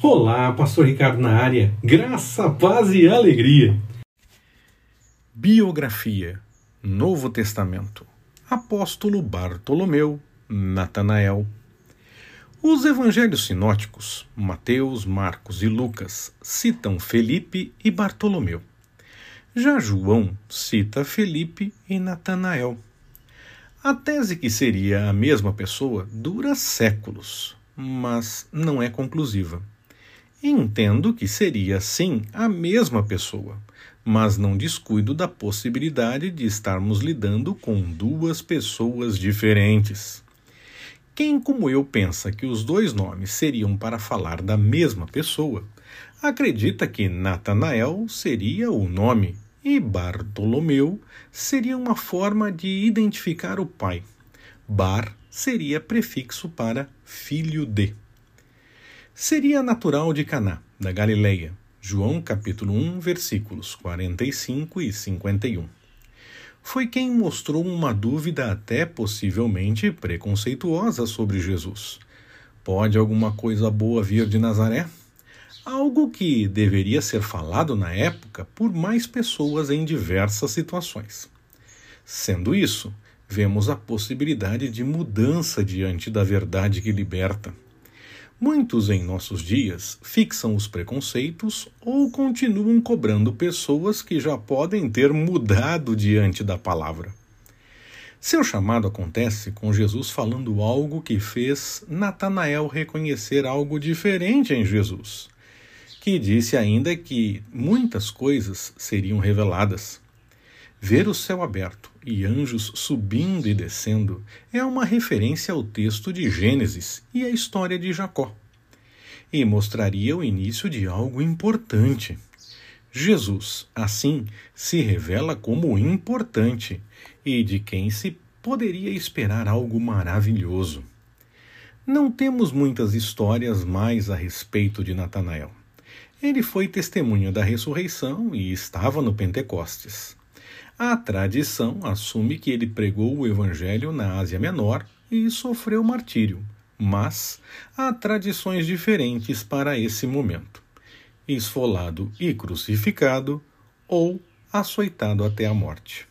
Olá, Pastor Ricardo na área. Graça, paz e alegria. Biografia, Novo Testamento. Apóstolo Bartolomeu, Natanael. Os evangelhos sinóticos, Mateus, Marcos e Lucas, citam Felipe e Bartolomeu. Já João cita Felipe e Natanael. A tese que seria a mesma pessoa dura séculos, mas não é conclusiva. Entendo que seria, sim, a mesma pessoa, mas não descuido da possibilidade de estarmos lidando com duas pessoas diferentes. Quem como eu pensa que os dois nomes seriam para falar da mesma pessoa, acredita que Natanael seria o nome e Bartolomeu seria uma forma de identificar o pai. Bar seria prefixo para filho de. Seria natural de Caná, da Galileia. João capítulo 1, versículos 45 e 51. Foi quem mostrou uma dúvida até possivelmente preconceituosa sobre Jesus. Pode alguma coisa boa vir de Nazaré? Algo que deveria ser falado na época por mais pessoas em diversas situações. Sendo isso, vemos a possibilidade de mudança diante da verdade que liberta. Muitos em nossos dias fixam os preconceitos ou continuam cobrando pessoas que já podem ter mudado diante da palavra. Seu chamado acontece com Jesus falando algo que fez Natanael reconhecer algo diferente em Jesus, que disse ainda que muitas coisas seriam reveladas. Ver o céu aberto e anjos subindo e descendo é uma referência ao texto de Gênesis e à história de Jacó, e mostraria o início de algo importante. Jesus, assim, se revela como importante e de quem se poderia esperar algo maravilhoso. Não temos muitas histórias mais a respeito de Natanael. Ele foi testemunha da ressurreição e estava no Pentecostes. A tradição assume que ele pregou o evangelho na Ásia Menor e sofreu martírio, mas há tradições diferentes para esse momento: esfolado e crucificado ou açoitado até a morte.